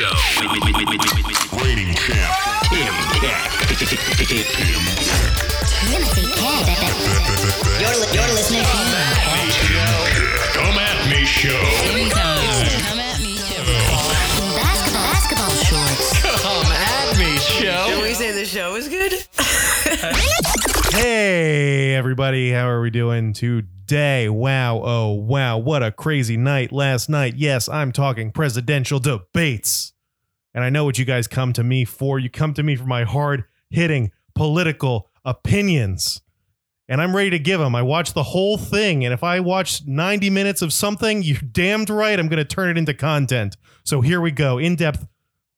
Show. Rating champ, Tim Peck. Timothy Peck. You're listening to the Come At Me Show. Here we go. Come At Me Show. Basketball shorts. Come At Me Show. Shall we say the show is good? Hey, everybody. How are we doing today? Wow. Oh, wow. What a crazy night last night. Yes, I'm talking presidential debates. And I know what you guys come to me for. You come to me for my hard-hitting political opinions. And I'm ready to give them. I watched the whole thing. And if I watch 90 minutes of something, you're damned right I'm going to turn it into content. So here we go. In-depth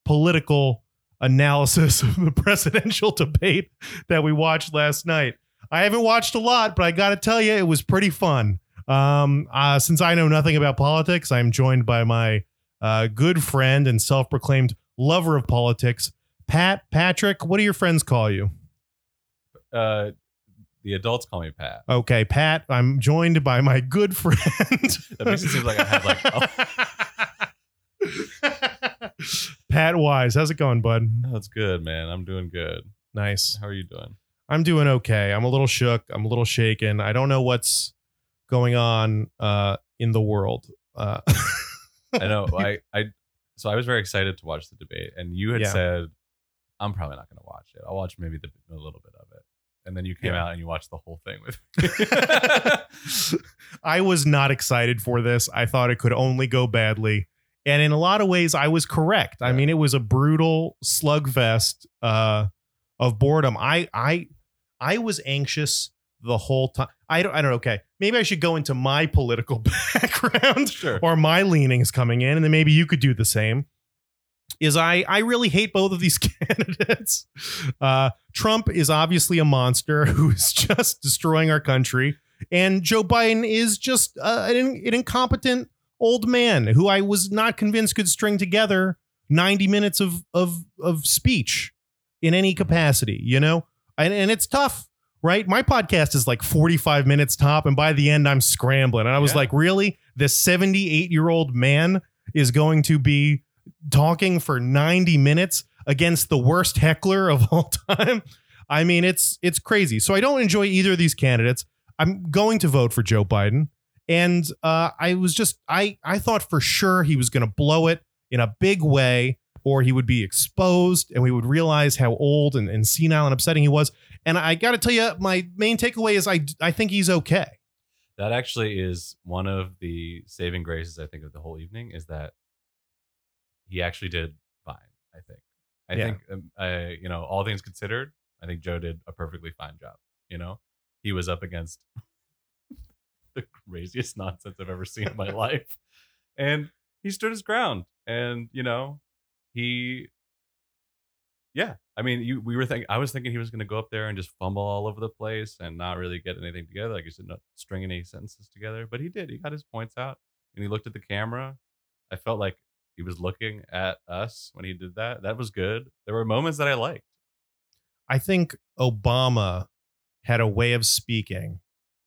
political analysis of the presidential debate that we watched last night. I haven't watched a lot, but I got to tell you, it was pretty fun. Since I know nothing about politics, I'm joined by my good friend and self-proclaimed lover of politics, Pat Patrick. What do your friends call you? The adults call me Pat. Okay, Pat. I'm joined by my good friend. That makes it seem like I have like... Pat Wise, how's it going, bud? That's good, man. I'm doing good. Nice. How are you doing? I'm doing okay. I'm a little shook. I'm a little shaken. I don't know what's going on in the world. I know. So I was very excited to watch the debate, and you had said, I'm probably not going to watch it. I'll watch maybe a little bit of it. And then you came out and you watched the whole thing with me. I was not excited for this. I thought it could only go badly. And in a lot of ways, I was correct. I mean, it was a brutal slugfest of boredom. I was anxious the whole time. I don't. Okay, maybe I should go into my political background or my leanings coming in, and then maybe you could do the same. I really hate both of these candidates. Trump is obviously a monster who is just destroying our country, and Joe Biden is just an incompetent old man who I was not convinced could string together 90 minutes of speech in any capacity, you know, and it's tough, right? My podcast is like 45 minutes top. And by the end, I'm scrambling. And I was like, really? This 78-year-old man is going to be talking for 90 minutes against the worst heckler of all time. I mean, it's crazy. So I don't enjoy either of these candidates. I'm going to vote for Joe Biden. And I thought for sure he was going to blow it in a big way, or he would be exposed and we would realize how old and senile and upsetting he was. And I got to tell you, my main takeaway is I think he's OK. That actually is one of the saving graces, I think, of the whole evening, is that he actually did fine. I think, you know, all things considered, I think Joe did a perfectly fine job. You know, he was up against the craziest nonsense I've ever seen in my life. And he stood his ground. And, you know, I was thinking he was going to go up there and just fumble all over the place and not really get anything together. Like you said, not string any sentences together, but he did. He got his points out and he looked at the camera. I felt like he was looking at us when he did that. That was good. There were moments that I liked. I think Obama had a way of speaking.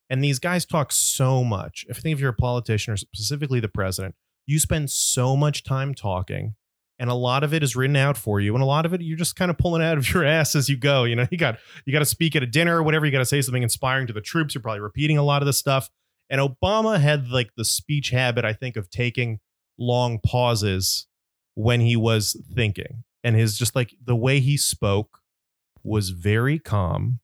And these guys talk so much. I think if you're a politician, or specifically the president, you spend so much time talking, and a lot of it is written out for you. And a lot of it, you're just kind of pulling out of your ass as you go. You know, you got to speak at a dinner or whatever. You got to say something inspiring to the troops. You're probably repeating a lot of this stuff. And Obama had like the speech habit, I think, of taking long pauses when he was thinking, and his just like the way he spoke was very calm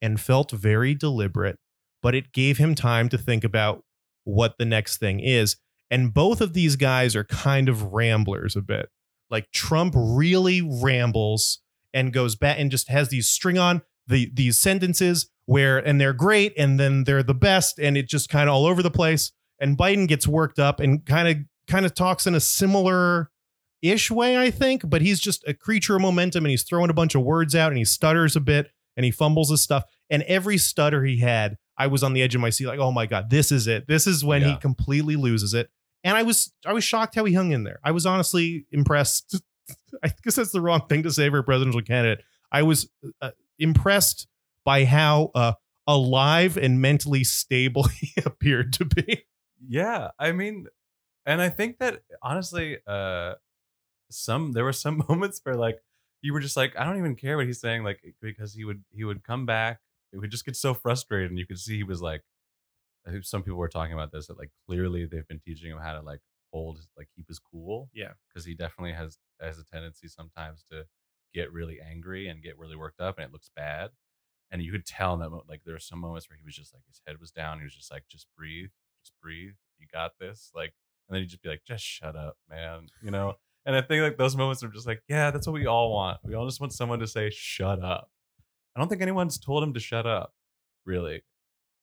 and felt very deliberate. But it gave him time to think about what the next thing is. And both of these guys are kind of ramblers a bit. Like Trump really rambles and goes back and just has these string on these sentences where, and they're great, and then they're the best, and it just kind of all over the place. And Biden gets worked up and kind of talks in a similar ish way, I think. But he's just a creature of momentum, and he's throwing a bunch of words out, and he stutters a bit, and he fumbles his stuff. And every stutter he had, I was on the edge of my seat like, oh, my God, this is it. This is when he completely loses it. And I was shocked how he hung in there. I was honestly impressed. I guess that's the wrong thing to say for a presidential candidate. I was impressed by how alive and mentally stable he appeared to be. Yeah, I mean, and I think that honestly, there were some moments where like you were just like, I don't even care what he's saying, like, because he would come back. It would just get so frustrated, and you could see he was like, some people were talking about this, that like clearly they've been teaching him how to like hold, like keep his cool. Yeah, because he definitely has a tendency sometimes to get really angry and get really worked up, and it looks bad. And you could tell in that moment, like there were some moments where he was just like, his head was down. He was just like, just breathe. You got this. Like, and then he'd just be like, just shut up, man. You know? And I think like those moments are just like, yeah, that's what we all want. We all just want someone to say, shut up. I don't think anyone's told him to shut up, really.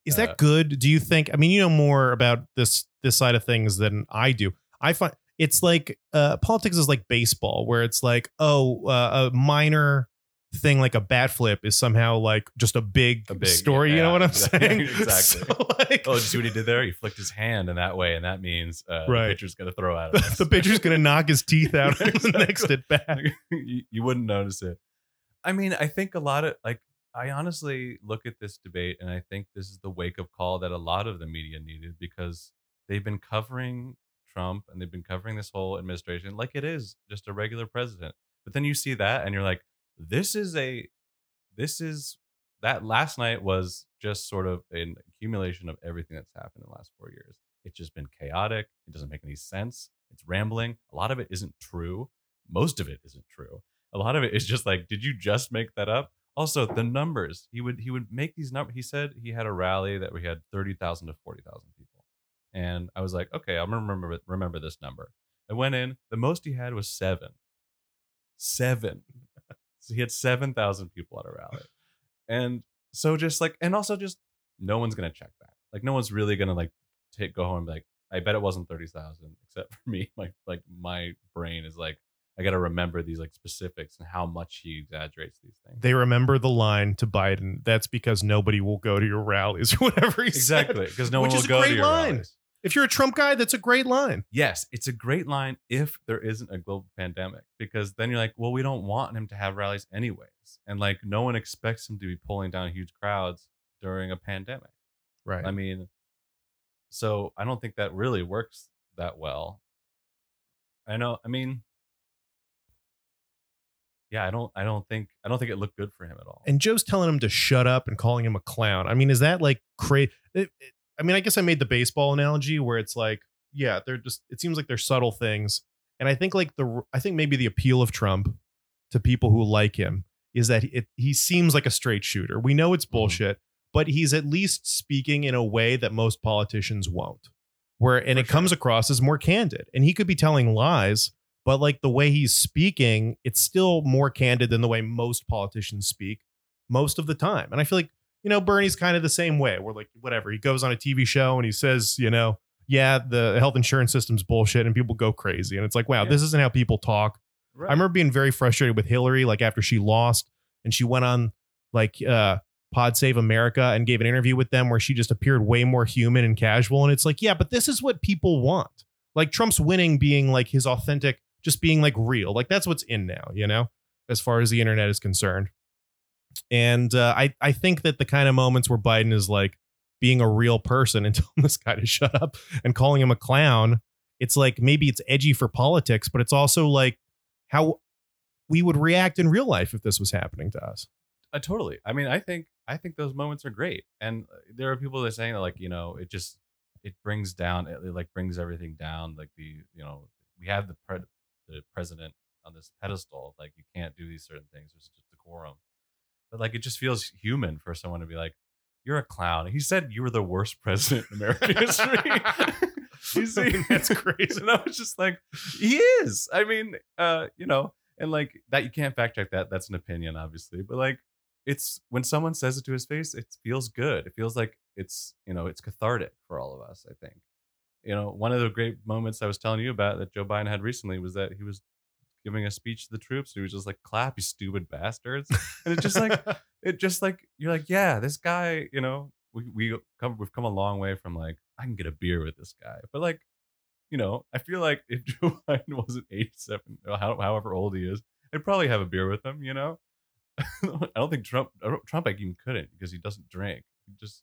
Is that good? Do you think? I mean, you know more about this side of things than I do. I find it's like politics is like baseball, where it's like, a minor thing like a bat flip is somehow like just a big story. Yeah, you know what I'm saying? Yeah, exactly. So, like, oh, see what he did there? He flicked his hand in that way, and that means the pitcher's gonna throw at him. The pitcher's gonna knock his teeth out in the next at bat. You wouldn't notice it. I mean, I think a lot of like, I honestly look at this debate, and I think this is the wake-up call that a lot of the media needed, because they've been covering Trump and they've been covering this whole administration like it is just a regular president. But then you see that, and you're like, that last night was just sort of an accumulation of everything that's happened in the last 4 years. It's just been chaotic. It doesn't make any sense. It's rambling. A lot of it isn't true. Most of it isn't true. A lot of it is just like, did you just make that up? Also, the numbers. He would make these numbers. He said he had a rally that we had 30,000 to 40,000 people. And I was like, okay, I'm going to remember this number. I went in. The most he had was 7. 7. So he had 7,000 people at a rally. And so just like, and also just no one's going to check that. Like no one's really going to like go home and be like, I bet it wasn't 30,000, except for me. Like my brain is like, I got to remember these like specifics and how much he exaggerates these things. They remember the line to Biden. That's because nobody will go to your rallies or whatever he said. Exactly. Because no one will go to your rallies. If you're a Trump guy, that's a great line. Yes, it's a great line if there isn't a global pandemic, because then you're like, well, we don't want him to have rallies anyways. And like no one expects him to be pulling down huge crowds during a pandemic. Right. I mean, so I don't think that really works that well. I know. I mean, yeah, I don't think it looked good for him at all. And Joe's telling him to shut up and calling him a clown. I mean, is that like crazy? I mean, I guess I made the baseball analogy where it's like, yeah, they're just, it seems like they're subtle things. And I think like maybe the appeal of Trump to people who like him is that he seems like a straight shooter. We know it's bullshit, but he's at least speaking in a way that most politicians won't, it comes across as more candid. And he could be telling lies, but like the way he's speaking, it's still more candid than the way most politicians speak most of the time. And I feel like, you know, Bernie's kind of the same way. We're like, whatever. He goes on a TV show and he says, you know, yeah, the health insurance system's bullshit, and people go crazy. And it's like, wow, This isn't how people talk. Right. I remember being very frustrated with Hillary, like after she lost and she went on like Pod Save America and gave an interview with them where she just appeared way more human and casual. And it's like, yeah, but this is what people want. Like Trump's winning being like his authentic, just being like real. Like that's what's in now, you know, as far as the internet is concerned. And I think that the kind of moments where Biden is like being a real person and telling this guy to shut up and calling him a clown, it's like maybe it's edgy for politics, but it's also like how we would react in real life if this was happening to us. Totally. I mean, I think those moments are great. And there are people that are saying that, like, you know, it brings everything down. Like the, you know, we have the president on this pedestal. Like you can't do these certain things. There's just decorum. But like, it just feels human for someone to be like, you're a clown. He said you were the worst president in American history. You see, that's crazy. And I was just like, he is. I mean, you know, and like that, you can't fact check that. That's an opinion, obviously. But like, it's when someone says it to his face, it feels good. It feels like it's, you know, it's cathartic for all of us, I think. You know, one of the great moments I was telling you about that Joe Biden had recently was that he was giving a speech to the troops. He was just like, clap, you stupid bastards. And it just like, you're like, yeah, this guy, you know, we've come a long way from like, I can get a beer with this guy. But like, you know, I feel like if Joe Biden wasn't 87, however old he is, I'd probably have a beer with him, you know? I don't think Trump even couldn't, because he doesn't drink. He just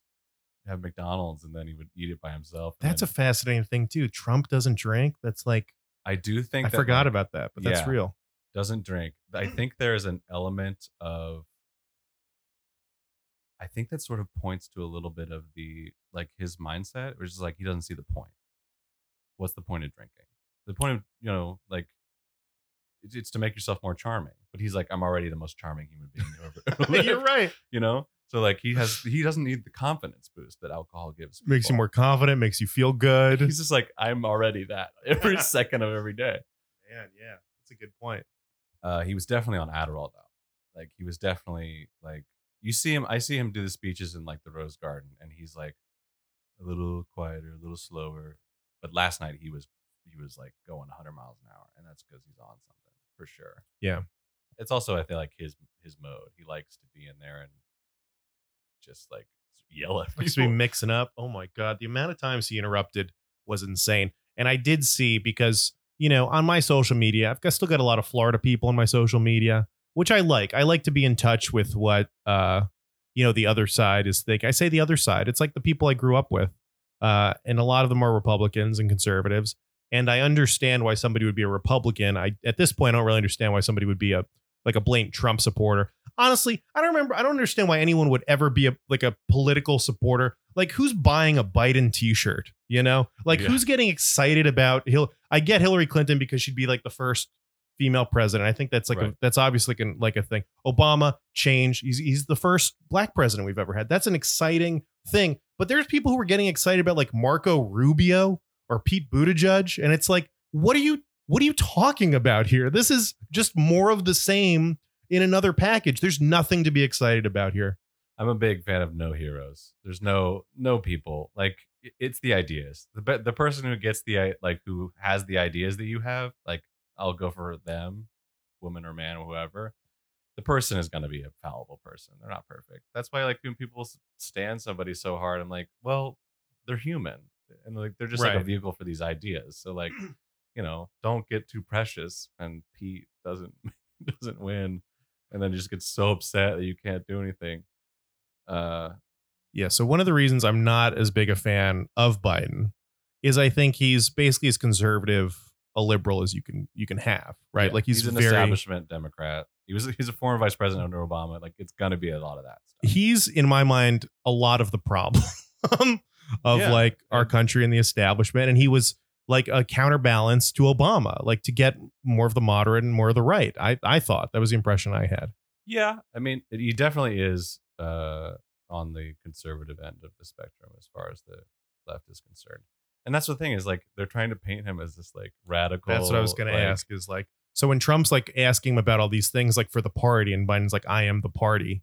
have McDonald's and then he would eat it by himself. That's a fascinating thing too. Trump doesn't drink. That's like, I do think I forgot about that, but that's real. Doesn't drink. I think there is an element of, I think that sort of points to a little bit of the, like, his mindset, which is like, he doesn't see the point. What's the point of drinking? The point of, you know, like, it's to make yourself more charming, but he's like, I'm already the most charming human being ever. You're right. You know? So like he doesn't need the confidence boost that alcohol gives. People. Makes you more confident, makes you feel good. He's just like, I'm already that every second of every day. Man, yeah, that's a good point. He was definitely on Adderall though. Like he was definitely like, you see him, I see him do the speeches in like the Rose Garden and he's like a little quieter, a little slower. But last night he was like going 100 miles an hour and that's because he's on something. For sure. Yeah. It's also, I feel like his mode. He likes to be in there and just like yell at people. Likes to be mixing up. Oh my God. The amount of times he interrupted was insane. And I did see because, you know, on my social media, I've still got a lot of Florida people on my social media, which I like. I like to be in touch with what, you know, the other side is thinking. I say the other side. It's like the people I grew up with. And a lot of them are Republicans and conservatives. And I understand why somebody would be a Republican. At this point, I don't really understand why somebody would be a blatant Trump supporter. Honestly, I don't understand why anyone would ever be a political supporter. Like, who's buying a Biden T-shirt? You know, like who's getting excited about I get Hillary Clinton because she'd be like the first female president. I think that's like that's obviously like a thing. Obama change. He's the first black president we've ever had. That's an exciting thing. But there's people who are getting excited about like Marco Rubio. Or Pete Buttigieg. And it's like, what are you talking about here? This is just more of the same in another package. There's nothing to be excited about here. I'm a big fan of no heroes. There's no people. Like it's the ideas. The person who gets who has the ideas that you have, like I'll go for them, woman or man or whoever. The person is going to be a fallible person. They're not perfect. That's why like when people stand somebody so hard, I'm like, well, they're human. And like they're just like a vehicle for these ideas, so like, you know, don't get too precious and Pete doesn't win and then just gets so upset that you can't do anything. So one of the reasons I'm not as big a fan of Biden is I think he's basically as conservative a liberal as you can have, right? Like he's an establishment Democrat. He's a former vice president under Obama. Like it's gonna be a lot of that stuff. He's in my mind a lot of the problem of our country and the establishment. And he was like a counterbalance to Obama, like to get more of the moderate and more of the right. I thought that was the impression I had. Yeah. I mean, he definitely is on the conservative end of the spectrum as far as the left is concerned. And that's the thing is like, they're trying to paint him as this like radical. That's what I was going to ask is like, so when Trump's like asking him about all these things, like for the party and Biden's like, I am the party.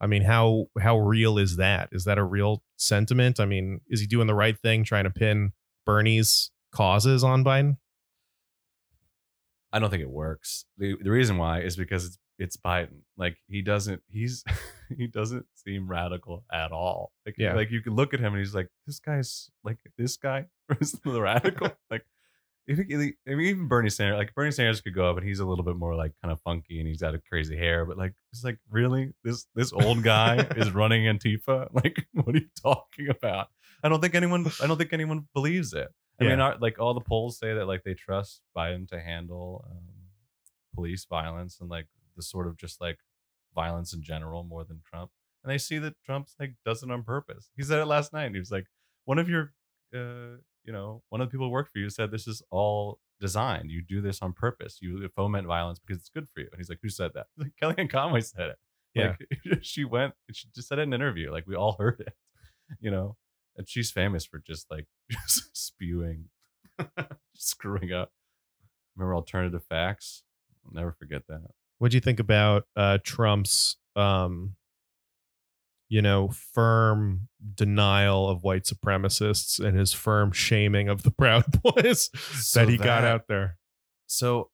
I mean, how real is that? Is that a real sentiment? I mean, is he doing the right thing trying to pin Bernie's causes on Biden? I don't think it works. The reason why is because it's Biden. Like he doesn't seem radical at all. Like, like you can look at him and he's like, this guy is the radical. Like even Bernie Sanders, like Bernie Sanders could go up and he's a little bit more like kind of funky and he's got a crazy hair, but like it's like really this old guy is running Antifa. Like what are you talking about? I don't think anyone believes it. I mean, like all the polls say that like they trust Biden to handle police violence and like the sort of just like violence in general more than Trump. And they see that Trump's like does it on purpose. He said it last night. And he was like, one of your you know, one of the people who worked for you said this is all designed. You do this on purpose. You foment violence because it's good for you. And he's like, who said that? He's like, Kellyanne Conway said it. Yeah. Like, she just said it in an interview. Like, we all heard it, you know? And she's famous for just, like, just spewing, screwing up. Remember alternative facts? I'll never forget that. What do you think about Trump's, you know, firm denial of white supremacists and his firm shaming of the Proud Boys that he got out there? So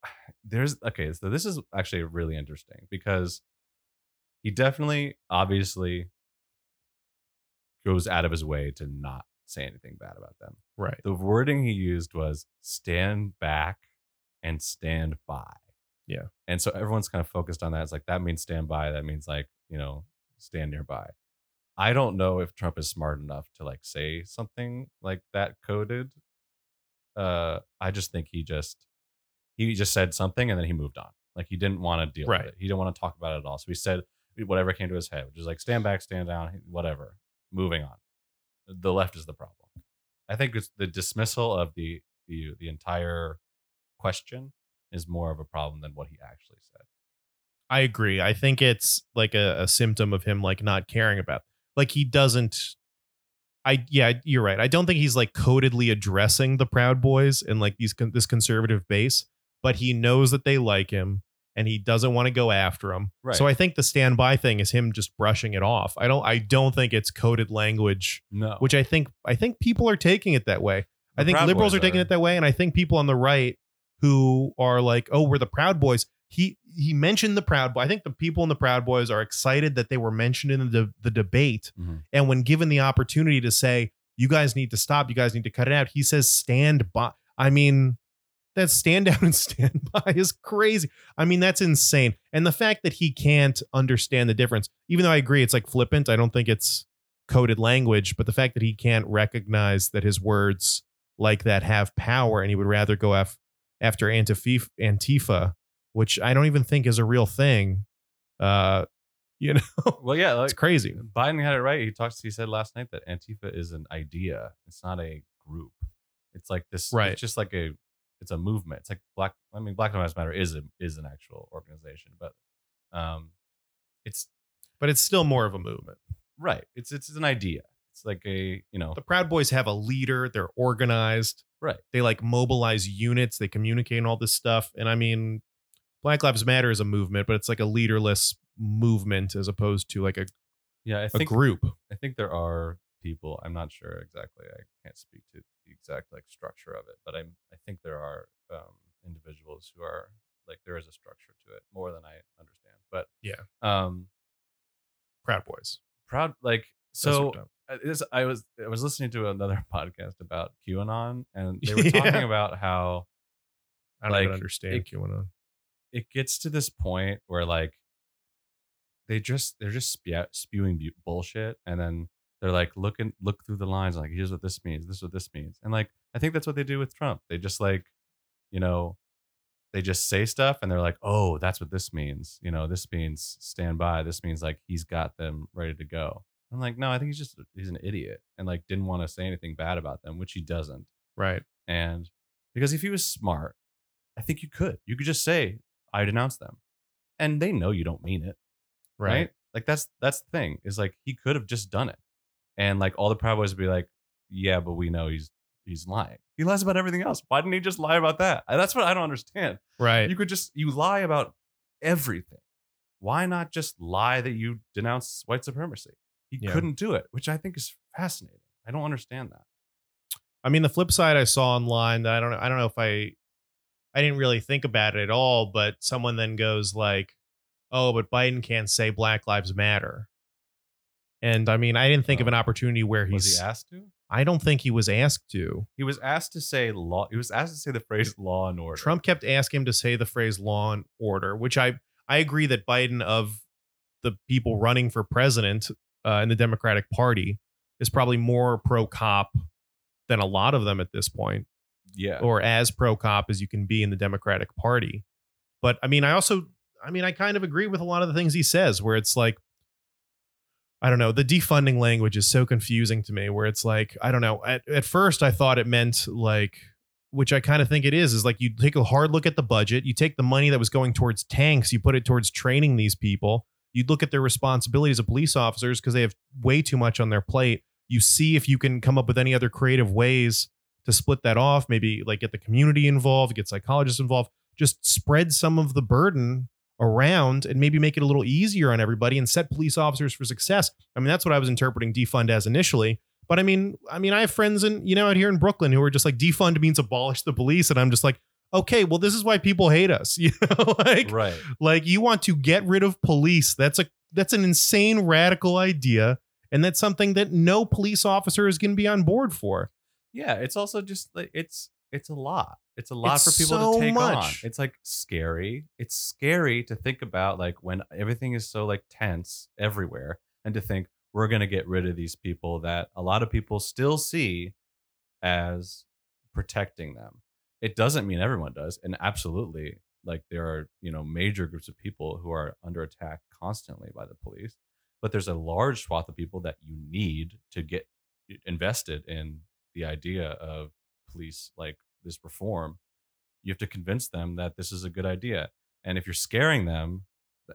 so this is actually really interesting because he definitely obviously goes out of his way to not say anything bad about them. Right. The wording he used was stand back and stand by. Yeah. And so everyone's kind of focused on that. It's like, that means stand by. That means like, you know, stand nearby. I don't know if Trump is smart enough to like say something like that coded. I just think he just He just said something and then he moved on. Like, he didn't want to deal with it. He didn't want to talk about it at all. So he said whatever came to his head, which is like, stand back, stand down, whatever. Moving on. The left is the problem. I think it's the dismissal of the entire question is more of a problem than what he actually said. I agree. I think it's like a symptom of him, like, not caring about, like, he doesn't. Yeah, you're right. I don't think he's like codedly addressing the Proud Boys and like this conservative base, but he knows that they like him and he doesn't want to go after him. Right. So I think the standby thing is him just brushing it off. I don't think it's coded language, no. Which I think people are taking it that way. I think liberals are taking it that way. And I think people on the right who are like, oh, we're the Proud Boys. He mentioned the Proud Boys. I think the people in the Proud Boys are excited that they were mentioned in the debate. Mm-hmm. And when given the opportunity to say, you guys need to stop, you guys need to cut it out, he says, stand by. I mean, that stand down and stand by is crazy. I mean, that's insane. And the fact that he can't understand the difference, even though I agree it's like flippant, I don't think it's coded language, but the fact that he can't recognize that his words like that have power and he would rather go after Antifa, which I don't even think is a real thing. You know, well, yeah, like, it's crazy. Biden had it right. He said last night that Antifa is an idea. It's not a group. It's like this. Right. It's just like it's a movement. It's like Black Lives Matter is an actual organization, but it's still more of a movement. Right. It's an idea. It's like the Proud Boys have a leader. They're organized. Right. They like mobilize units. They communicate and all this stuff. And I mean, Black Lives Matter is a movement, but it's like a leaderless movement as opposed to like a group. I think there are people. I'm not sure exactly. I can't speak to the exact like structure of it, but I think there are individuals who are like, there is a structure to it more than I understand. But yeah, Proud Boys, proud like so. I was listening to another podcast about QAnon, and they were talking about how I don't even understand QAnon. It gets to this point where like they're just spewing bullshit, and then they're like look through the lines, like here's what this means, this is what this means, and like I think that's what they do with Trump. They just like, you know, they just say stuff and they're like, oh, that's what this means, you know, this means stand by, this means like he's got them ready to go. I'm like, no, I think he's an idiot and like didn't want to say anything bad about them, which he doesn't. Right. And because if he was smart, I think you could just say, I denounce them, and they know you don't mean it. Right. Like that's the thing is like, he could have just done it. And like all the Proud Boys would be like, yeah, but we know he's lying. He lies about everything else. Why didn't he just lie about that? That's what I don't understand. Right. You lie about everything. Why not just lie that you denounce white supremacy? He couldn't do it, which I think is fascinating. I don't understand that. I mean, the flip side I saw online that I don't know if I didn't really think about it at all, but someone then goes like, oh, but Biden can't say Black Lives Matter. And I mean, I didn't think of an opportunity where was he asked to? I don't think he was asked to. He was asked to say law. He was asked to say the phrase law and order. Trump kept asking him to say the phrase law and order, which I agree that Biden, of the people running for president in the Democratic Party, is probably more pro-cop than a lot of them at this point. Yeah. Or as pro-cop as you can be in the Democratic Party. But I mean, I kind of agree with a lot of the things he says, where it's like, I don't know, the defunding language is so confusing to me, where it's like, I don't know. At first I thought it meant like, which I kind of think it is like, you take a hard look at the budget, you take the money that was going towards tanks, you put it towards training these people. You'd look at their responsibilities as police officers because they have way too much on their plate. You see if you can come up with any other creative ways to split that off, maybe like get the community involved, get psychologists involved, just spread some of the burden around and maybe make it a little easier on everybody and set police officers for success. I mean, that's what I was interpreting defund as initially. But I mean, I have friends out here in Brooklyn who are just like, defund means abolish the police. And I'm just like, okay, well, this is why people hate us. You know, like, right. Like, you want to get rid of police. That's an insane radical idea. And that's something that no police officer is going to be on board for. Yeah. It's also just like, it's a lot. It's a lot for people to take on. It's like scary. It's scary to think about, like, when everything is so like tense everywhere, and to think we're going to get rid of these people that a lot of people still see as protecting them. It doesn't mean everyone does. And absolutely, like, there are, you know, major groups of people who are under attack constantly by the police, but there's a large swath of people that you need to get invested in the idea of police, like this reform. You have to convince them that this is a good idea. And if you're scaring them,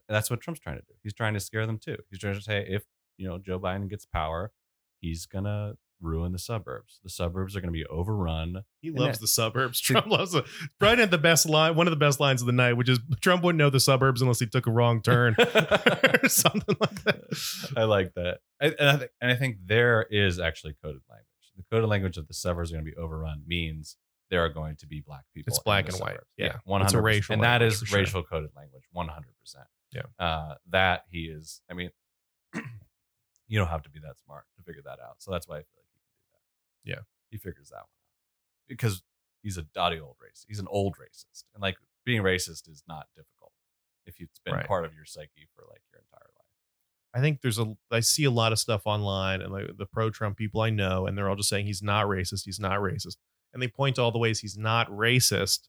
that's what Trump's trying to do. He's trying to scare them too. He's trying to say, if, you know, Joe Biden gets power, he's going to ruin the suburbs. The suburbs are going to be overrun. He loves the suburbs. Trump loves it. Brian had the best line, one of the best lines of the night, which is Trump wouldn't know the suburbs unless he took a wrong turn or something like that. I like that. I think there is actually coded language. The coded language of the suburbs are going to be overrun means there are going to be black people. It's black and white. Yeah. 100%. It's a racial language. And that is racial coded language. 100%. Yeah. That he is, I mean, you don't have to be that smart to figure that out. So that's why I feel like he can do that. Yeah. He figures that one out because he's a dotty old racist. He's an old racist. And like being racist is not difficult if it's been part of your psyche for like your entire life. I think I see a lot of stuff online and like the pro-Trump people I know, and they're all just saying he's not racist. He's not racist. And they point to all the ways he's not racist.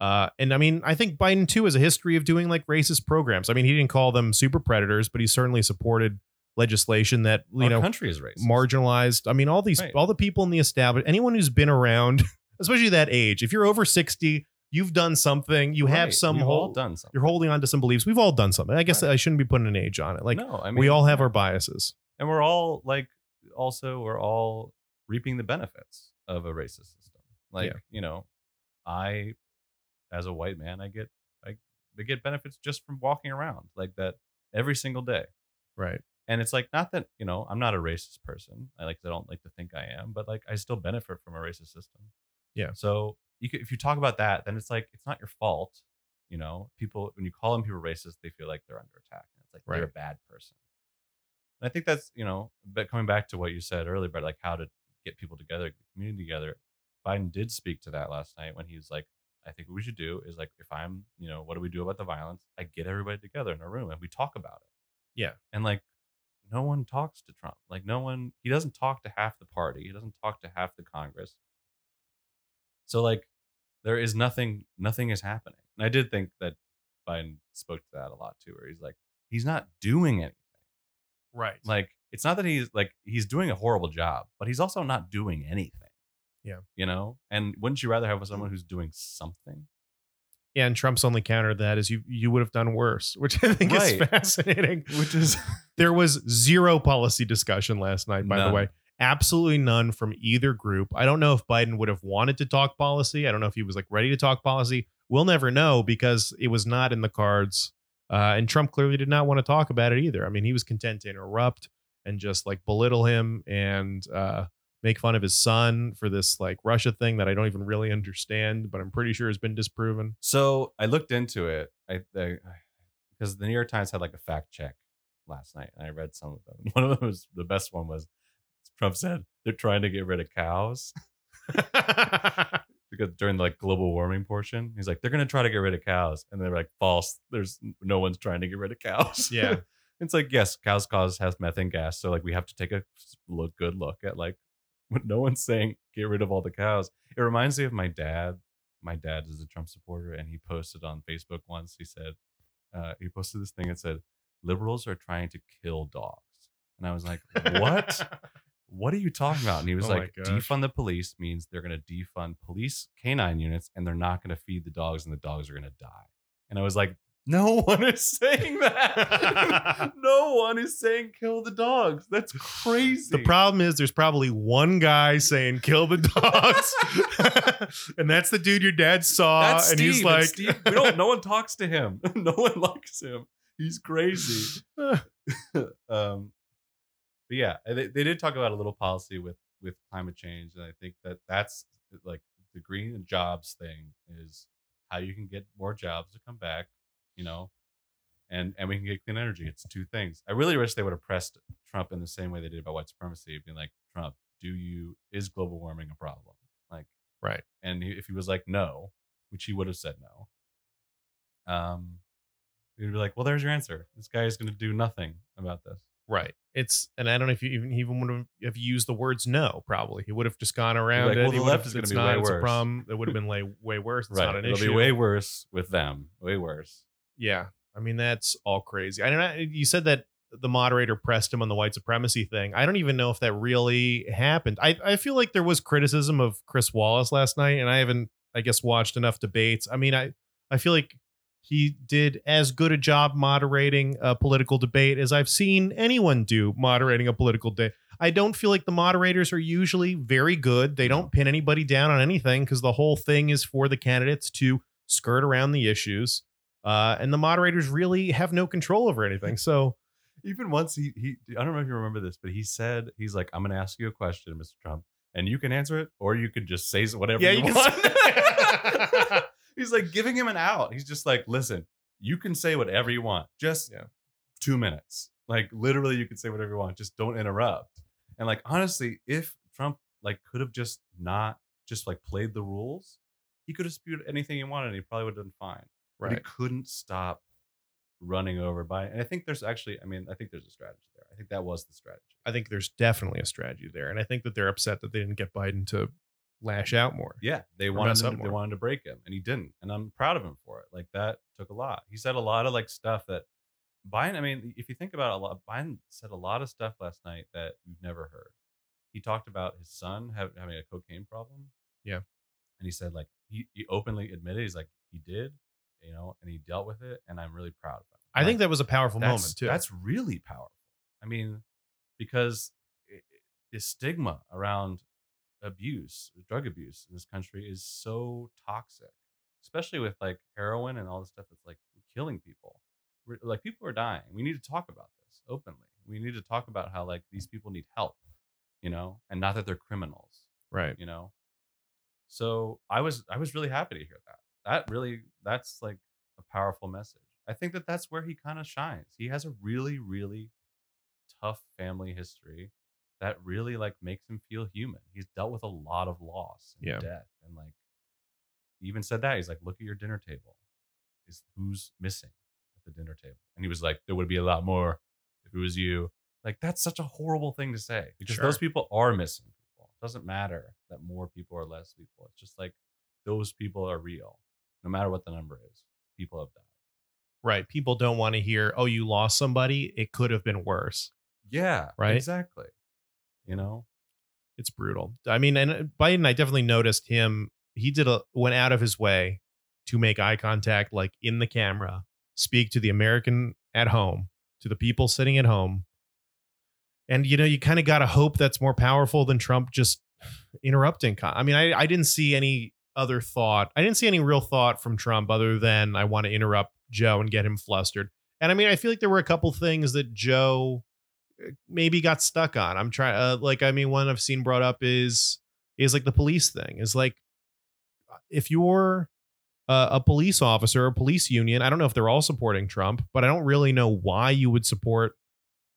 And I mean, I think Biden too has a history of doing like racist programs. I mean, he didn't call them super predators, but he certainly supported legislation that, you know, country is racist, marginalized. I mean, all these, all the people in the establishment, anyone who's been around, especially that age, if you're over 60, you've done something, you have some whole, you're holding on to some beliefs. We've all done something. I guess I shouldn't be putting an age on it. Like, no, I mean, we all have our biases, and we're all like, also we're all reaping the benefits of a racist system. Like, you know, I, as a white man, I get benefits just from walking around like that every single day. Right. And it's like, not that, you know, I'm not a racist person. I don't like to think I am, but like I still benefit from a racist system. Yeah. So if you talk about that, then it's like, it's not your fault. You know, people, when you call them people racist, they feel like they're under attack. And it's like, they're a bad person. And I think that's, you know, but coming back to what you said earlier about like how to get people together, the community together, Biden did speak to that last night when he was like, I think what we should do is like, if I'm, you know, what do we do about the violence? I get everybody together in a room and we talk about it. Yeah. And like, no one talks to Trump. Like he doesn't talk to half the party. He doesn't talk to half the Congress. So like there is nothing is happening. And I did think that Biden spoke to that a lot too, where he's like, he's not doing anything. Right. Like it's not that he's doing a horrible job, but he's also not doing anything. Yeah. You know, and wouldn't you rather have someone who's doing something? Yeah, and Trump's only counter to that is you would have done worse, which I think is fascinating. Which is there was zero policy discussion last night, by the way. Absolutely none from either group. I don't know if Biden would have wanted to talk policy. I don't know if he was like ready to talk policy. We'll never know because it was not in the cards. And Trump clearly did not want to talk about it either. I mean, he was content to interrupt and just like belittle him and make fun of his son for this like Russia thing that I don't even really understand, but I'm pretty sure has been disproven. So I looked into it because the New York Times had like a fact check last night and I read some of them. One of them was the best one was Trump said they're trying to get rid of cows because during the like global warming portion, he's like, they're going to try to get rid of cows. And they're like, false. There's no one's trying to get rid of cows. Yeah. It's like, yes, cows has methane gas. So like we have to take a good look at like, no one's saying get rid of all the cows. It reminds me of my dad. My dad is a Trump supporter, and he posted on Facebook once. He said, he posted this thing that said, liberals are trying to kill dogs. And I was like, what? What are you talking about? And he was like, defund the police means they're going to defund police canine units, and they're not going to feed the dogs, and the dogs are going to die. And I was like, no one is saying that. No one is saying kill the dogs. That's crazy. The problem is there's probably one guy saying kill the dogs. And that's the dude your dad saw. That's and Steve. He's like, Steve, no one talks to him. No one likes him. He's crazy. But yeah, they did talk about a little policy with climate change. And I think that's like the green jobs thing is how you can get more jobs to come back. You know, and we can get clean energy. It's two things. I really wish they would have pressed Trump in the same way they did about white supremacy, being like, Trump, is global warming a problem? Like, right. And if he was like, no, which he would have said no, you'd be like, well, there's your answer. This guy is going to do nothing about this. Right. It's, and I don't know if you even would have used the words no, probably. He would have just gone around like, it. Well, the left is going to be way worse. It's a problem. It would have been way worse. It's right. not an It'll issue. It'll be way worse with them. Way worse. Yeah. I mean, that's all crazy. I don't know. You said that the moderator pressed him on the white supremacy thing. I don't even know if that really happened. I feel like there was criticism of Chris Wallace last night, and I haven't, I guess, watched enough debates. I mean, I feel like he did as good a job moderating a political debate as I've seen anyone do moderating a political debate. I don't feel like the moderators are usually very good. They don't pin anybody down on anything because the whole thing is for the candidates to skirt around the issues. And the moderators really have no control over anything. So even once he I don't know if you remember this, but he said, he's like, I'm going to ask you a question, Mr. Trump, and you can answer it or you could just say whatever you want. He's like giving him an out. He's just like, listen, you can say whatever you want. Just 2 minutes. Like literally you can say whatever you want. Just don't interrupt. And like, honestly, if Trump like could have just not just like played the rules, he could have spewed anything he wanted and he probably would have done fine. Right. But he couldn't stop running over by. And I think there's actually, I mean, I think there's a strategy there. I think that was the strategy. I think there's definitely a strategy there. And I think that they're upset that they didn't get Biden to lash out more. Yeah, they wanted to break him and he didn't. And I'm proud of him for it. Like that took a lot. He said a lot of like stuff that Biden, I mean, if you think about it, Biden said a lot of stuff last night that you've never heard. He talked about his son having a cocaine problem. Yeah. And he said like, he openly admitted, he's like, he did, you know, and he dealt with it. And I'm really proud of him. I think that was a powerful moment too. That's really powerful. I mean, because the stigma around drug abuse in this country is so toxic, especially with like heroin and all the stuff that's like killing people. Like people are dying. We need to talk about this openly. We need to talk about how like these people need help, you know, and not that they're criminals. Right. You know? So I was really happy to hear that. That's like a powerful message. I think that that's where he kind of shines. He has a really, really tough family history that really like makes him feel human. He's dealt with a lot of loss and death. And like, he even said that he's like, look at your dinner table. Is who's missing at the dinner table? And he was like, there would be a lot more if it was you. Like, that's such a horrible thing to say because those people are missing people. It doesn't matter that more people or less people. It's just like, those people are real. No matter what the number is, people have died. Right. People don't want to hear, oh, you lost somebody. It could have been worse. Yeah, right. Exactly. You know, it's brutal. I mean, and Biden, I definitely noticed him. He went out of his way to make eye contact, like in the camera, speak to the American at home, to the people sitting at home. And, you know, you kind of got to hope that's more powerful than Trump just interrupting. I mean, I didn't see any other thought. I didn't see any real thought from Trump other than I want to interrupt Joe and get him flustered. And I mean, I feel like there were a couple things that Joe maybe got stuck on. I'm trying like, I mean, one I've seen brought up is like the police thing is like, if you're a police officer, a police union, I don't know if they're all supporting Trump, but I don't really know why you would support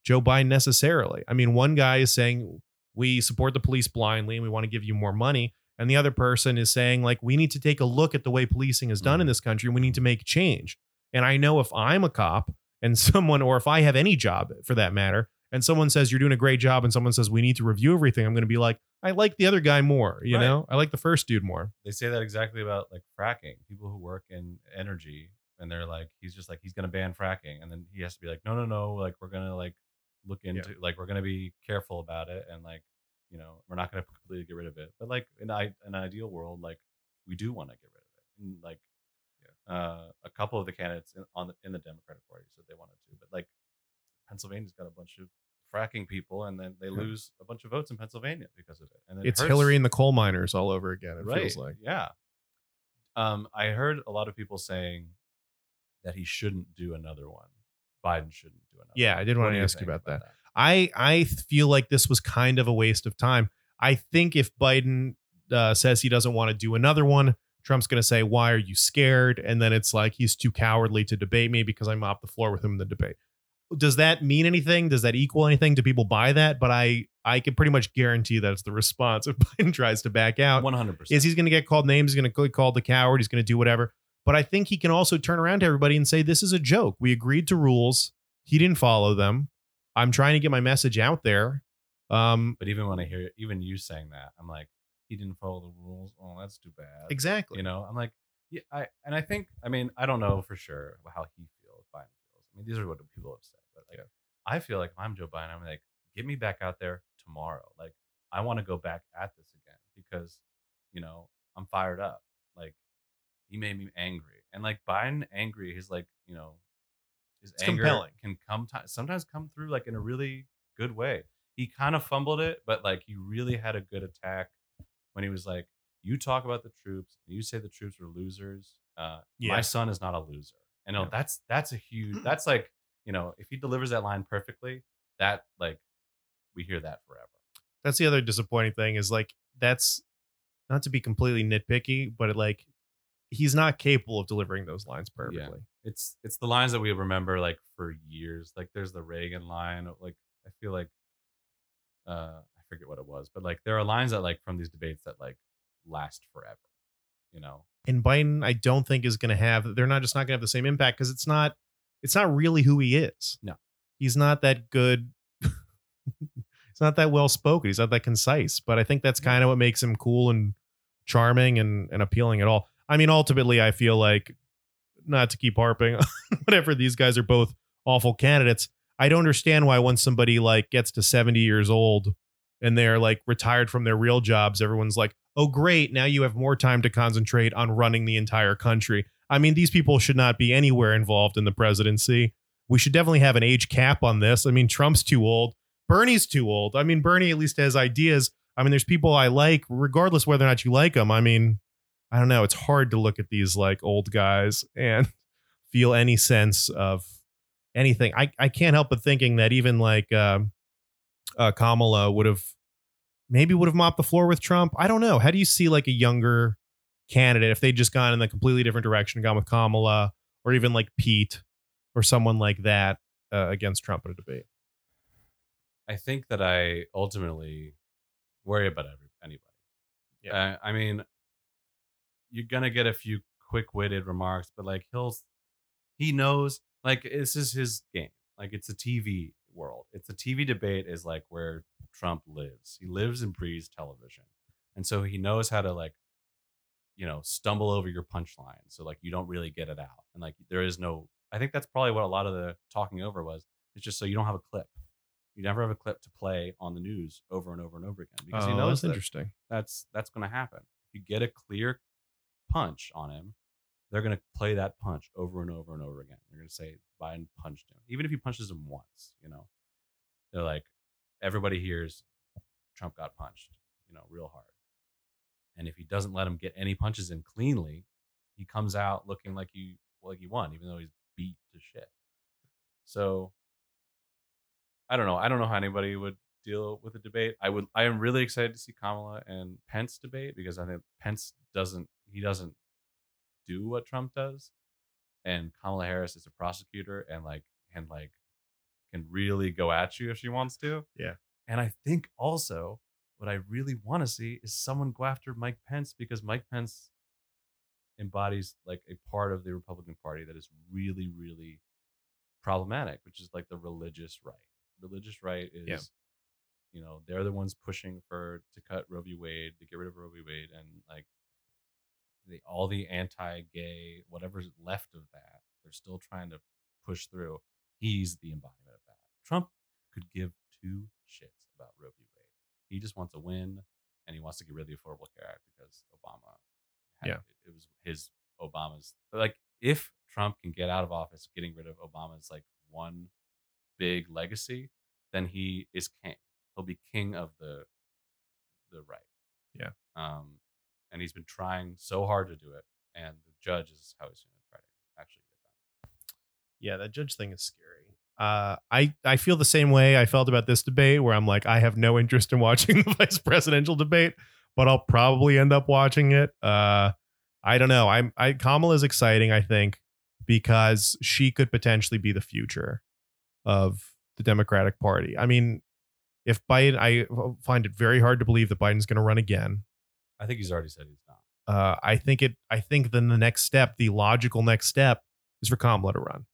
Joe Biden necessarily. I mean, one guy is saying we support the police blindly and we want to give you more money. And the other person is saying like, we need to take a look at the way policing is done in this country. And we need to make change. And I know if I'm a cop and someone, or if I have any job for that matter, and someone says you're doing a great job and someone says we need to review everything, I'm going to be like, I like the other guy more. You know, I like the first dude more. They say that exactly about like fracking, people who work in energy. And they're like, he's just like, he's going to ban fracking. And then he has to be like, no. Like, we're going to like look into like, we're going to be careful about it. And like, you know, we're not going to completely get rid of it. But like in an ideal world, like we do want to get rid of it. And like a couple of the candidates in the Democratic Party said they wanted to, but like, Pennsylvania's got a bunch of fracking people, and then they lose a bunch of votes in Pennsylvania because of it. And then it's Hillary and the coal miners all over again. It feels like, I heard a lot of people saying that he shouldn't do another one. Biden shouldn't do another. Yeah, one. I did want to ask you about that. I feel like this was kind of a waste of time. I think if Biden says he doesn't want to do another one, Trump's going to say, "Why are you scared?" And then it's like he's too cowardly to debate me because I mopped the floor with him in the debate. Does that mean anything? Does that equal anything? Do people buy that? But I can pretty much guarantee that's the response if Biden tries to back out. 100%. Is he's going to get called names? He's going to get called the coward. He's going to do whatever. But I think he can also turn around to everybody and say, this is a joke. We agreed to rules. He didn't follow them. I'm trying to get my message out there. But even when I hear even you saying that, I'm like, he didn't follow the rules. Oh, that's too bad. Exactly. You know, I'm like, yeah, I think, I mean, I don't know for sure how he feels, Biden feels. I mean, these are what people have said, but like, I feel like if I'm Joe Biden, I'm like, get me back out there tomorrow. Like, I want to go back at this again because, you know, I'm fired up. Like, he made me angry, and like Biden angry, he's like, you know, his it's anger compelling. Can come sometimes come through like in a really good way. He kind of fumbled it, but like he really had a good attack when he was like, you talk about the troops and you say the troops are losers. My son is not a loser. And no, that's a huge, that's like, you know, if he delivers that line perfectly, that like we hear that forever. That's the other disappointing thing is like, that's not to be completely nitpicky, but like he's not capable of delivering those lines perfectly. Yeah. It's the lines that we remember like for years. Like there's the Reagan line. Like, I feel like, I forget what it was, but like there are lines that like from these debates that like last forever, you know? And Biden, I don't think is going to have, they're not just not going to have the same impact because it's not really who he is. No, he's not that good. He's not that well spoken. He's not that concise, but I think that's kind of what makes him cool and charming and appealing at all. I mean, ultimately, I feel like, not to keep harping on whatever, these guys are both awful candidates. I don't understand why once somebody like gets to 70 years old and they're like retired from their real jobs, everyone's like, oh, great. Now you have more time to concentrate on running the entire country. I mean, these people should not be anywhere involved in the presidency. We should definitely have an age cap on this. I mean, Trump's too old. Bernie's too old. I mean, Bernie at least has ideas. I mean, there's people I like, regardless whether or not you like them. I mean, I don't know. It's hard to look at these like old guys and feel any sense of anything. I can't help but thinking that even like Kamala would have mopped the floor with Trump. I don't know. How do you see like a younger candidate if they'd just gone in a completely different direction, gone with Kamala or even like Pete or someone like that against Trump in a debate? I think that I ultimately worry about anybody. Yeah. I mean, you're going to get a few quick-witted remarks, but like he knows, like, this is his game. Like, it's a TV world. It's a TV debate is like where Trump lives. He lives and breathes television. And so he knows how to like, you know, stumble over your punchline. So like, you don't really get it out. And like, there is no, I think that's probably what a lot of the talking over was. It's just so you don't have a clip. You never have a clip to play on the news over and over and over again because he knows that's interesting. That's going to happen. If you get a clear punch on him, they're going to play that punch over and over and over again. They're going to say Biden punched him, even if he punches him once. You know, they're like, everybody hears Trump got punched, you know, real hard. And if he doesn't let him get any punches in cleanly, he comes out looking like he won, even though he's beat to shit. So. I don't know how anybody would deal with a debate. I am really excited to see Kamala and Pence debate because I think Pence doesn't do what Trump does. And Kamala Harris is a prosecutor and like can really go at you if she wants to. Yeah. And I think also what I really want to see is someone go after Mike Pence because Mike Pence embodies like a part of the Republican Party that is really, really problematic, which is like the religious right. Religious right is, you know, they're the ones pushing to cut Roe v. Wade, to get rid of Roe v. Wade, and like all the anti-gay, whatever's left of that, they're still trying to push through. He's the embodiment of that. Trump could give two shits about Roe v. Wade. He just wants a win, and he wants to get rid of the Affordable Care Act because Obama had it was his Obama's. Like, if Trump can get out of office, getting rid of Obama's like one big legacy, then he is king. He'll be king of the right. Yeah. And he's been trying so hard to do it, and the judge is how he's going to try to actually get it done. Yeah, that judge thing is scary. I feel the same way I felt about this debate, where I'm like, I have no interest in watching the vice presidential debate, but I'll probably end up watching it. I don't know. Kamala's exciting, I think, because she could potentially be the future of the Democratic Party. I mean, if Biden, I find it very hard to believe that Biden's going to run again. I think he's already said he's not. I think then the next step, the logical next step, is for Kamala to run.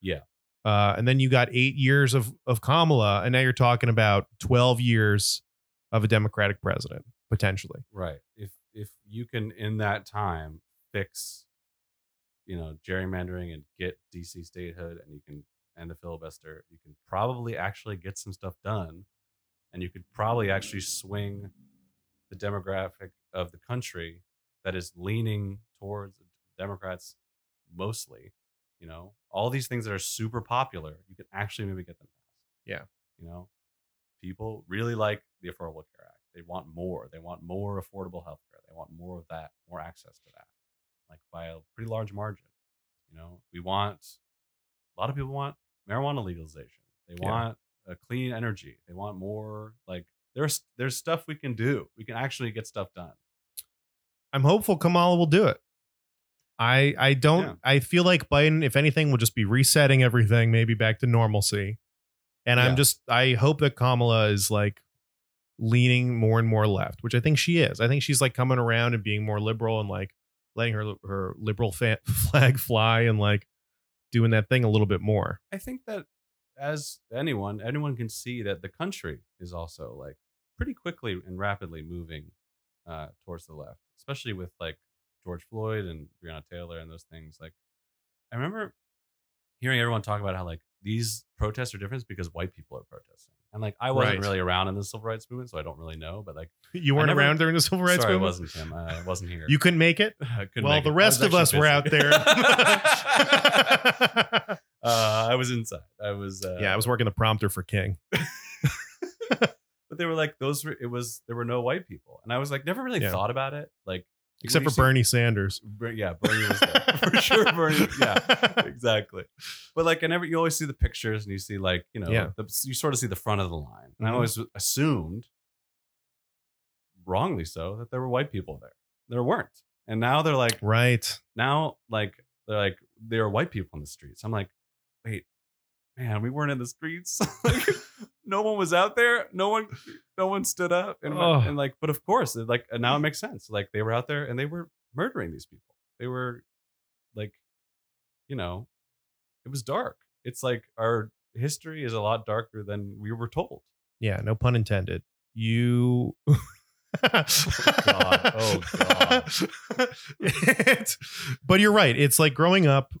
Yeah. And then you got 8 years of Kamala, and now you're talking about 12 years of a Democratic president, potentially. Right. If you can, in that time, fix, you know, gerrymandering and get DC statehood, and you can end the filibuster, you can probably actually get some stuff done, and you could probably actually swing the demographic of the country that is leaning towards Democrats mostly. You know, all these things that are super popular, you can actually maybe get them passed. Yeah. You know, people really like the Affordable Care Act. They want more. They want more affordable health care. They want more of that, more access to that, like by a pretty large margin. You know, we want, a lot of people want marijuana legalization. They want a clean energy. They want more, like there's stuff we can do. We can actually get stuff done. I'm hopeful Kamala will do it. I don't. I feel like Biden, if anything, will just be resetting everything, maybe back to normalcy. And I hope that Kamala is like leaning more and more left, which I think she is. I think she's like coming around and being more liberal and like letting her liberal flag fly and like doing that thing a little bit more. I think that as anyone can see that the country is also like pretty quickly and rapidly moving towards the left, especially with like George Floyd and Breonna Taylor and those things. Like, I remember hearing everyone talk about how like these protests are different because white people are protesting. And like, I wasn't really around in the civil rights movement, so I don't really know. But like, you weren't around during the civil rights movement? Sorry, I wasn't, Tim. I wasn't here. You couldn't make it? I couldn't make it. Well, the rest of us were out there. I was inside. I was working the prompter for King. But they were like, there were no white people. And I was like, never really thought about it. Like, except for Bernie Sanders. Yeah, Bernie was there. For sure, Bernie. Yeah, exactly. But like, you always see the pictures and you see like, you know, you sort of see the front of the line. And I always assumed, wrongly so, that there were white people there. There weren't. And now they're like, right. Now, like, there are white people on the streets. I'm like, wait, man, we weren't in the streets. Like, no one was out there. No one stood up. And like, but of course, like, now it makes sense. Like, they were out there and they were murdering these people. They were like, you know, it was dark. It's like our history is a lot darker than we were told. Yeah. No pun intended. You. Oh God. But you're right. It's like growing up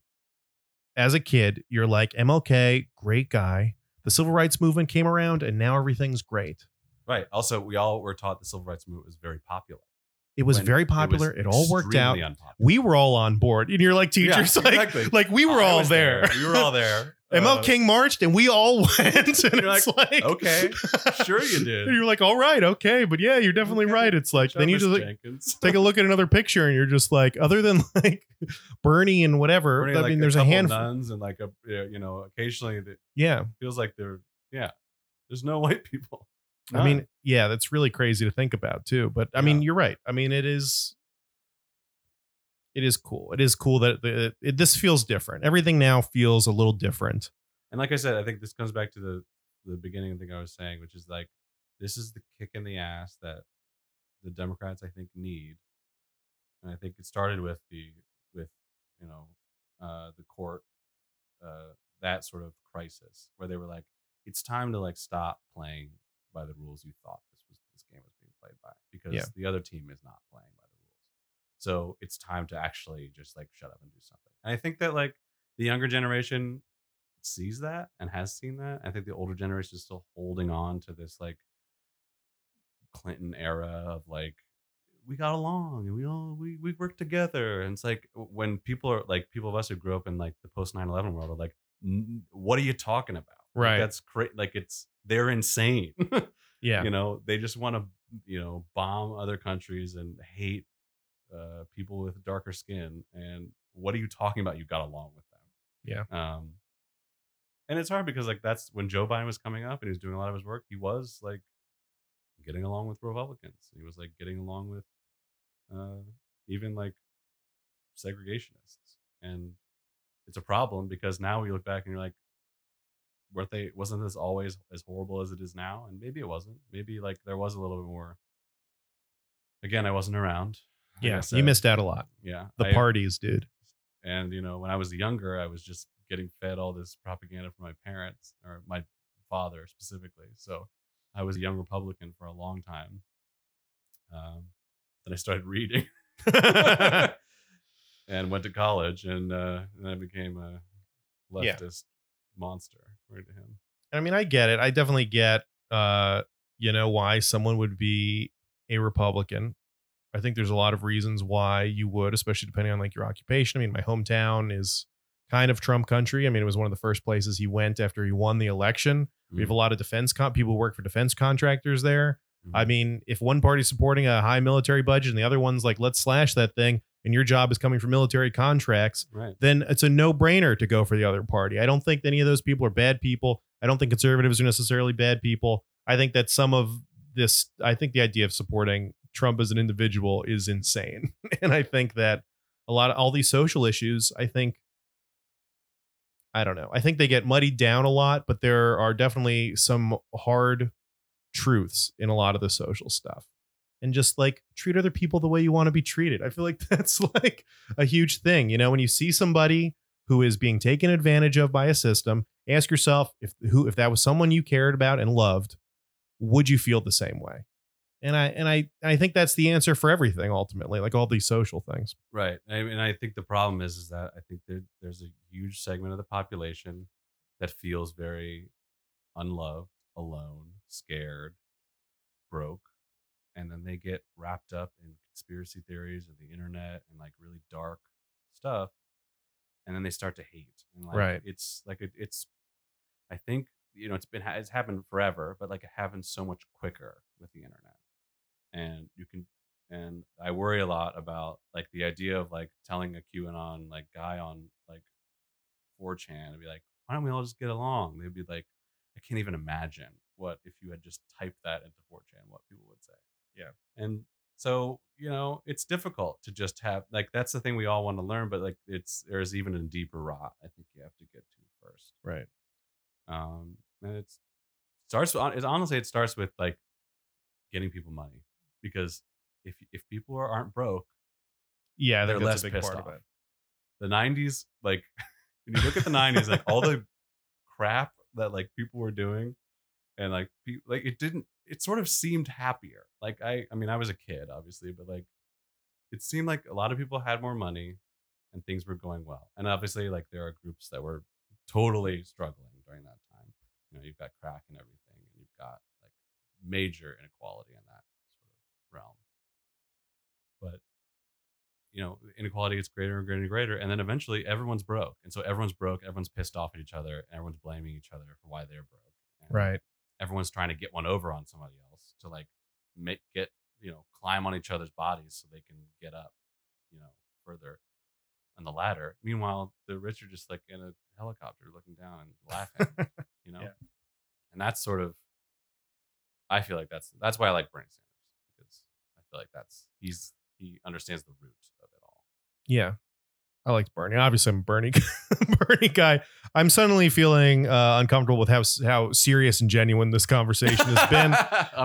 as a kid, you're like, MLK, great guy. The civil rights movement came around and now everything's great. Right. Also, we all were taught the civil rights movement was very popular. It was very popular. It all worked out. Unpopular. We were all on board. And you're like teachers, like we were all there. We were all there. ML King marched and we all went. And you're like, okay, sure you did. You're like, all right, okay. But yeah, you're definitely right. It's like, then you just like, take a look at another picture and you're just like, other than like Bernie and whatever, Bernie, I mean, there's a handful of nuns and like, you know, occasionally that feels like there's no white people. None. I mean, yeah, that's really crazy to think about too. But I mean, you're right. I mean, it is cool. It is cool that this feels different. Everything now feels a little different. And like I said, I think this comes back to the beginning thing I was saying, which is like, this is the kick in the ass that the Democrats, I think, need. And I think it started with the court, that sort of crisis where they were like, it's time to like stop playing by the rules you thought this game was being played by, because the other team is not playing by the rules. So it's time to actually just like shut up and do something. And I think that like the younger generation sees that and has seen that. I think the older generation is still holding on to this like Clinton era of like, we got along and we worked together. And it's like, when people are like, people of us who grew up in like the post 9/11 world are like, what are you talking about? Right. Like, that's crazy. Like, they're insane. Yeah. You know, they just want to, you know, bomb other countries and hate people with darker skin. And what are you talking about? You got along with them. Yeah. And it's hard because like, that's when Joe Biden was coming up and he was doing a lot of his work. He was like getting along with Republicans. He was like getting along with even like segregationists. And it's a problem because now we look back and you're like, wasn't this always as horrible as it is now? And maybe it wasn't. Maybe like there was a little bit more. Again, I wasn't around. Yeah, you missed out a lot. Yeah, the parties, dude. And, you know, when I was younger, I was just getting fed all this propaganda from my parents, or my father specifically. So I was a young Republican for a long time. Then I started reading and went to college, and I became a leftist monster, according to him. I mean, I get it. I definitely get, you know, why someone would be a Republican. I think there's a lot of reasons why you would, especially depending on like your occupation. I mean, my hometown is kind of Trump country. I mean, it was one of the first places he went after he won the election. Mm-hmm. We have a lot of defense people who work for defense contractors there. Mm-hmm. I mean, if one party's supporting a high military budget and the other one's like, let's slash that thing, and your job is coming from military contracts, right, then it's a no-brainer to go for the other party. I don't think any of those people are bad people. I don't think conservatives are necessarily bad people. I think that some of this, I think the idea of supporting Trump as an individual is insane. And I think that a lot of all these social issues, I don't know. I think they get muddied down a lot, but there are definitely some hard truths in a lot of the social stuff. And just like treat other people the way you want to be treated. I feel like that's like a huge thing. You know, when you see somebody who is being taken advantage of by a system, ask yourself if that was someone you cared about and loved, would you feel the same way? And I think that's the answer for everything, ultimately, like all these social things. Right. And I think the problem is that I think there's a huge segment of the population that feels very unloved, alone, scared, broke. And then they get wrapped up in conspiracy theories and the internet and like really dark stuff. And then they start to hate. And like, right. It's like, it's, I think, you know, it's happened forever, but like it happens so much quicker with the internet. And and I worry a lot about like the idea of like telling a QAnon like guy on like 4chan and be like, why don't we all just get along? They'd be like, I can't even imagine what, if you had just typed that into 4chan, what people would say. Yeah. And so, you know, it's difficult to just have like, that's the thing we all want to learn, but like there's even a deeper rot I think you have to get to first. Right. And it starts with like getting people money, because if people aren't broke, yeah, they're less pissed off. The 90s, like when you look at the 90s, like all the crap that like people were doing and like people, like it sort of seemed happier. Like I mean, I was a kid, obviously, but like it seemed like a lot of people had more money and things were going well. And obviously, like there are groups that were totally struggling during that time. You know, you've got crack and everything, and you've got like major inequality in that sort of realm. But you know, inequality gets greater and greater and greater, and then eventually everyone's broke. And so everyone's broke, everyone's pissed off at each other, and everyone's blaming each other for why they're broke. And right. Everyone's trying to get one over on somebody else to like climb on each other's bodies so they can get up, you know, further on the ladder. Meanwhile, the rich are just like in a helicopter looking down and laughing, you know? Yeah. And that's sort of, I feel like that's why I like Bernie Sanders, because I feel like he understands the root of it all. Yeah. I liked Bernie. Obviously, I'm a Bernie guy. I'm suddenly feeling uncomfortable with how serious and genuine this conversation has been.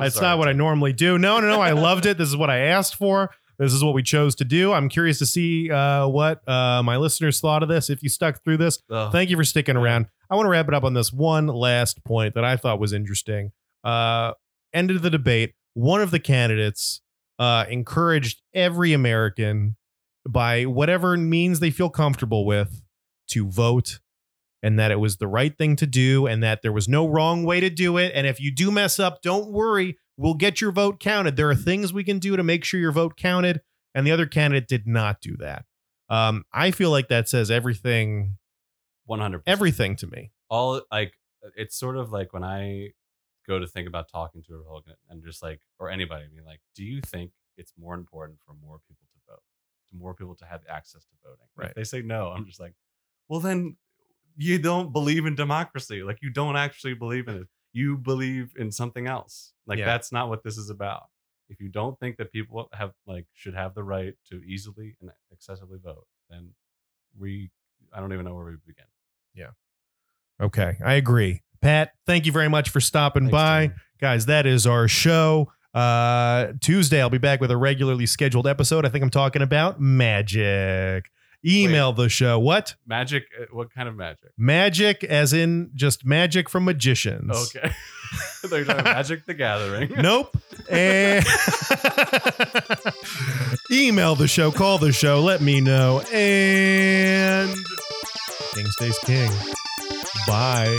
It's not what I normally do. No. I loved it. This is what I asked for. This is what we chose to do. I'm curious to see what my listeners thought of this. If you stuck through this, thank you for sticking around. I want to wrap it up on this one last point that I thought was interesting. End of the debate. One of the candidates encouraged every American, by whatever means they feel comfortable with, to vote, and that it was the right thing to do, and that there was no wrong way to do it. And if you do mess up, don't worry, we'll get your vote counted. There are things we can do to make sure your vote counted. And the other candidate did not do that. I feel like that says everything. 100%. Everything to me. All like, it's sort of like when I go to think about talking to a Republican and just like, or anybody, I mean, like, do you think it's more important for more people to vote? More people to have access to voting. Right. If they say no, I'm just like, well, then you don't believe in democracy. Like, you don't actually believe in it. You believe in something else. Like, that's not what this is about. If you don't think that people have like should have the right to easily and accessibly vote, then I don't even know where we begin. Yeah. Okay. I agree. Pat, thank you very much for stopping by. Tim. Guys, that is our show. Tuesday I'll be back with a regularly scheduled episode. I think I'm talking about magic. Email the show. What? Magic. What kind of magic? Magic as in just magic from magicians. Okay. They're talking Magic the Gathering. Nope. And email the show. Call the show. Let me know. And King stays king. Bye.